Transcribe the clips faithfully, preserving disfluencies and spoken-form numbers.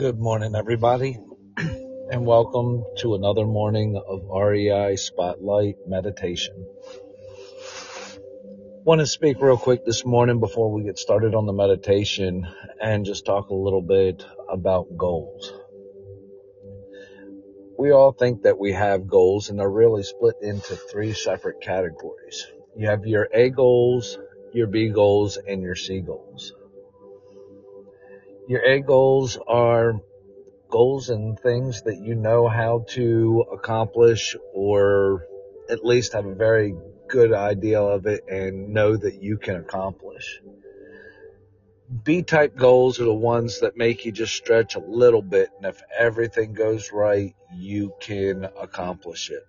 Good morning, everybody, and welcome to another morning of R E I Spotlight Meditation. Want to speak real quick this morning before we get started on the meditation and just talk a little bit about goals. We all think that we have goals, and they're really split into three separate categories. You have your A goals, your B goals, and your C goals. Your A goals are goals and things that you know how to accomplish, or at least have a very good idea of it and know that you can accomplish. B-type goals are the ones that make you just stretch a little bit, and if everything goes right, you can accomplish it.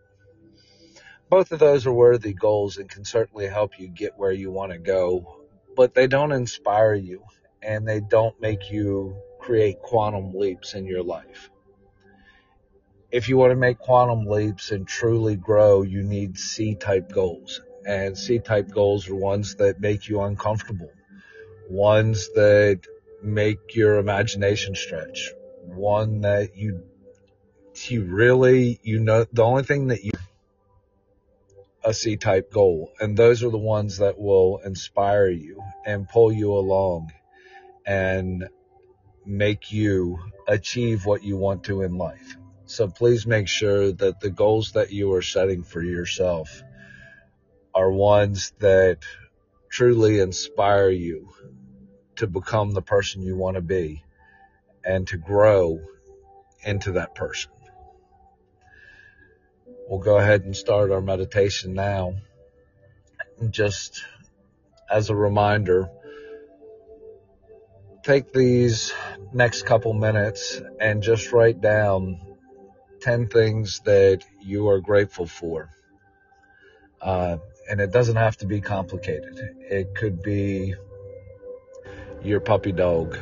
Both of those are worthy goals and can certainly help you get where you want to go, but they don't inspire you. And they don't make you create quantum leaps in your life. If you want to make quantum leaps and truly grow, you need C-type goals. And C-type goals are ones that make you uncomfortable, ones that make your imagination stretch, one that you, you really, you know, the only thing that you, a C-type goal. And those are the ones that will inspire you and pull you along and make you achieve what you want to in life. So please make sure that the goals that you are setting for yourself are ones that truly inspire you to become the person you want to be and to grow into that person. We'll go ahead and start our meditation now. Just as a reminder, take these next couple minutes and just write down ten things that you are grateful for. Uh, and it doesn't have to be complicated. It could be your puppy dog,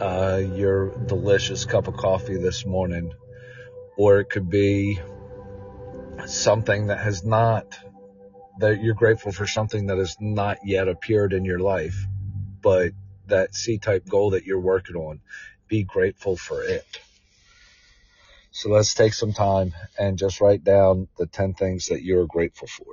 uh, your delicious cup of coffee this morning, or it could be something that has not, that you're grateful for something that has not yet appeared in your life, but that C-type goal that you're working on, be grateful for it. So let's take some time and just write down the ten things that you're grateful for.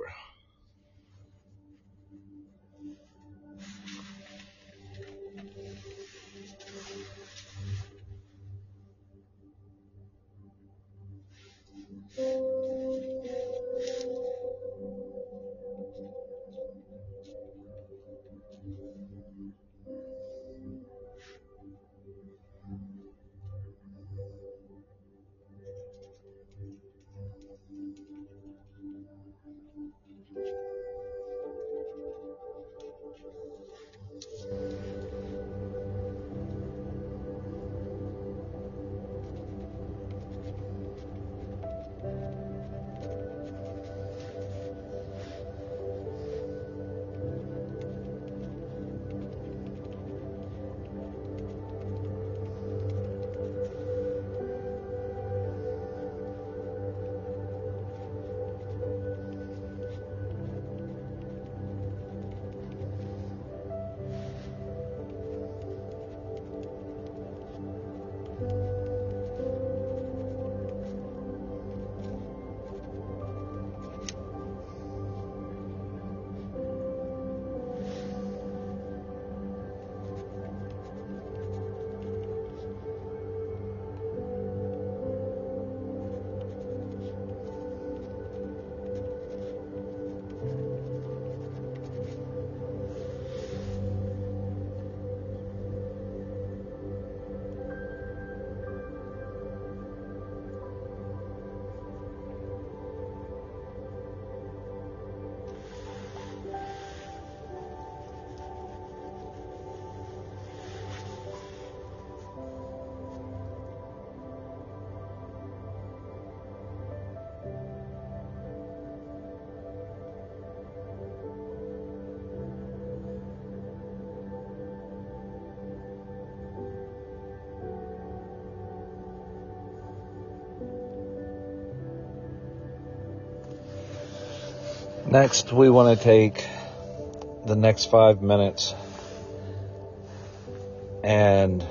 Next, we want to take the next five minutes and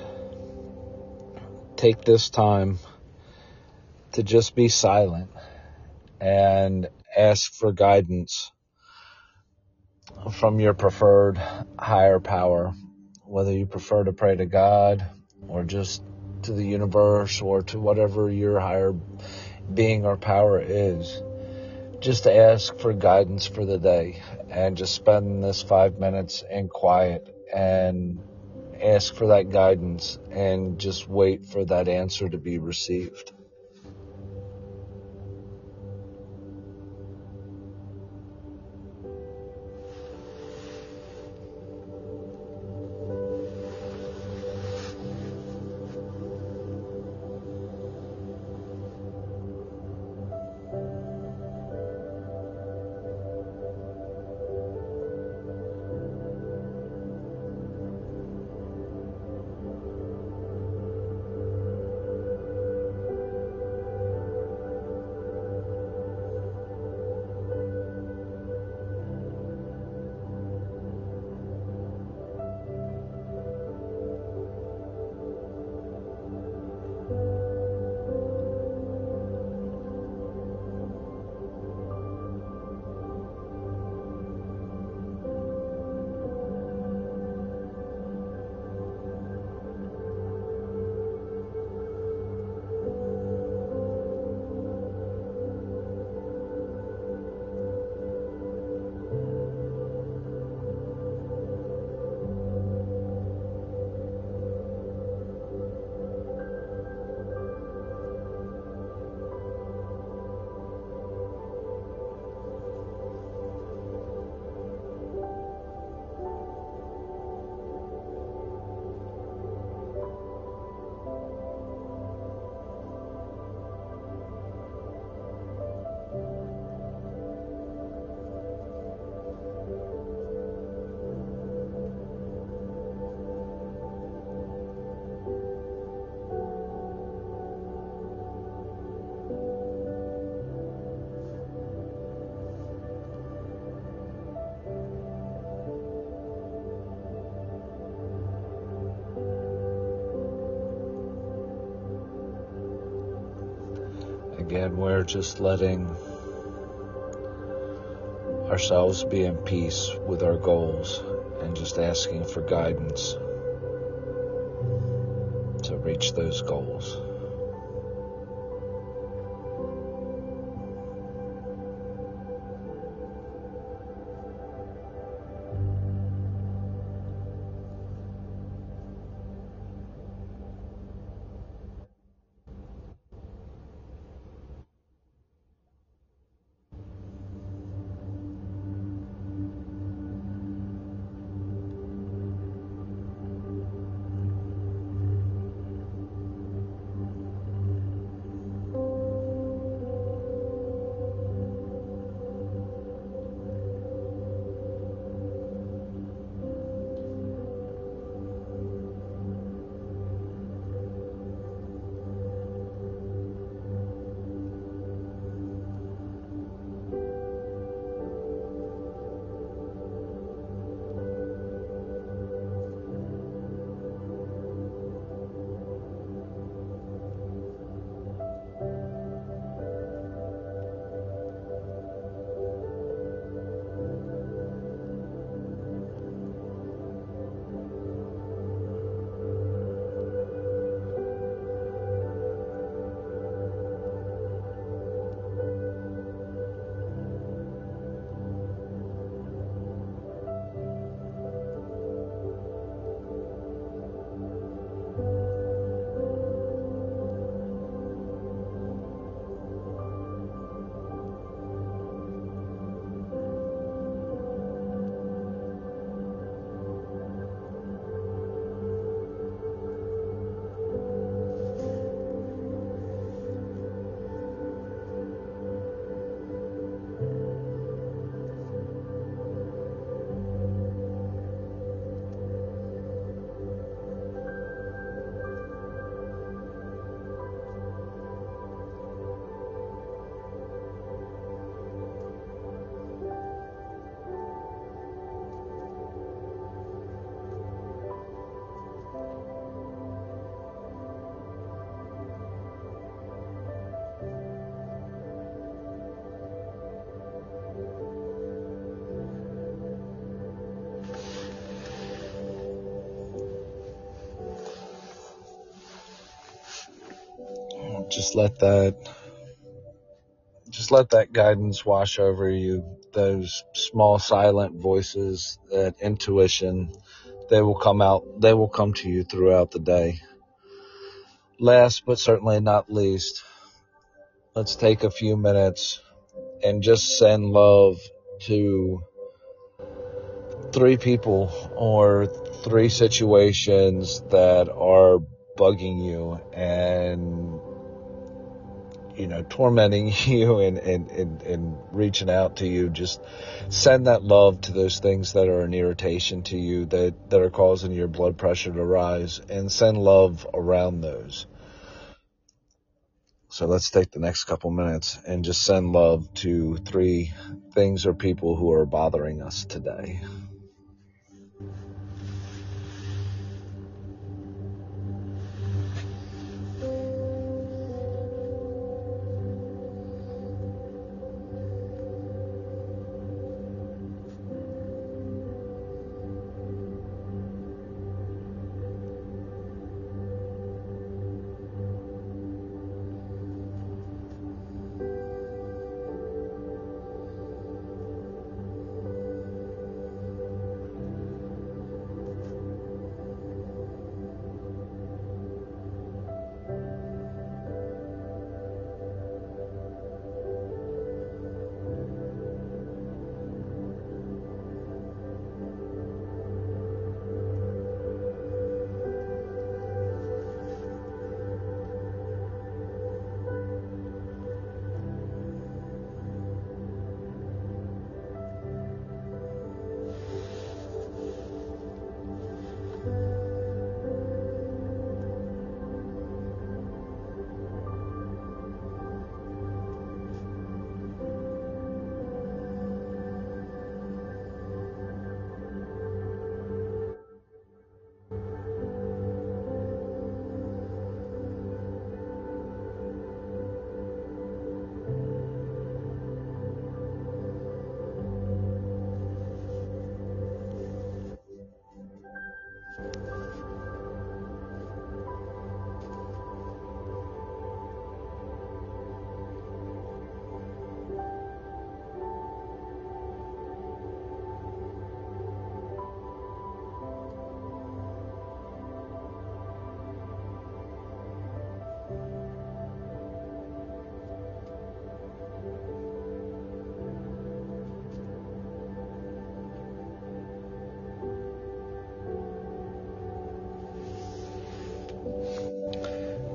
take this time to just be silent and ask for guidance from your preferred higher power, whether you prefer to pray to God or just to the universe or to whatever your higher being or power is. Just ask for guidance for the day and just spend this five minutes in quiet and ask for that guidance and just wait for that answer to be received. Again, we're just letting ourselves be in peace with our goals and just asking for guidance to reach those goals. and just let that, just let that guidance wash over you. Those small silent voices, that intuition, they will come out, they will come to you throughout the day. Last but certainly not least, let's take a few minutes and just send love to three people or three situations that are bugging you and, you know, tormenting you and, and, and, and reaching out to you. Just send that love to those things that are an irritation to you, that, that are causing your blood pressure to rise, and send love around those. So let's take the next couple minutes and just send love to three things or people who are bothering us today.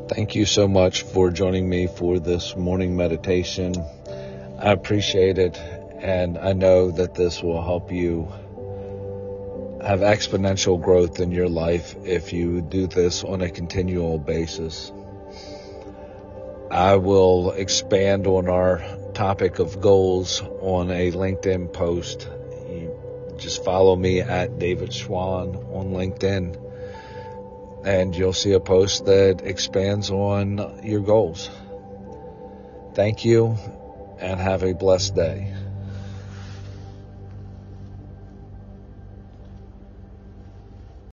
Thank you so much for joining me for this morning meditation. I appreciate it, and I know that this will help you have exponential growth in your life if you do this on a continual basis. I will expand on our topic of goals on a LinkedIn post. You just follow me at David Swan on LinkedIn, and you'll see a post that expands on your goals. Thank you, and have a blessed day.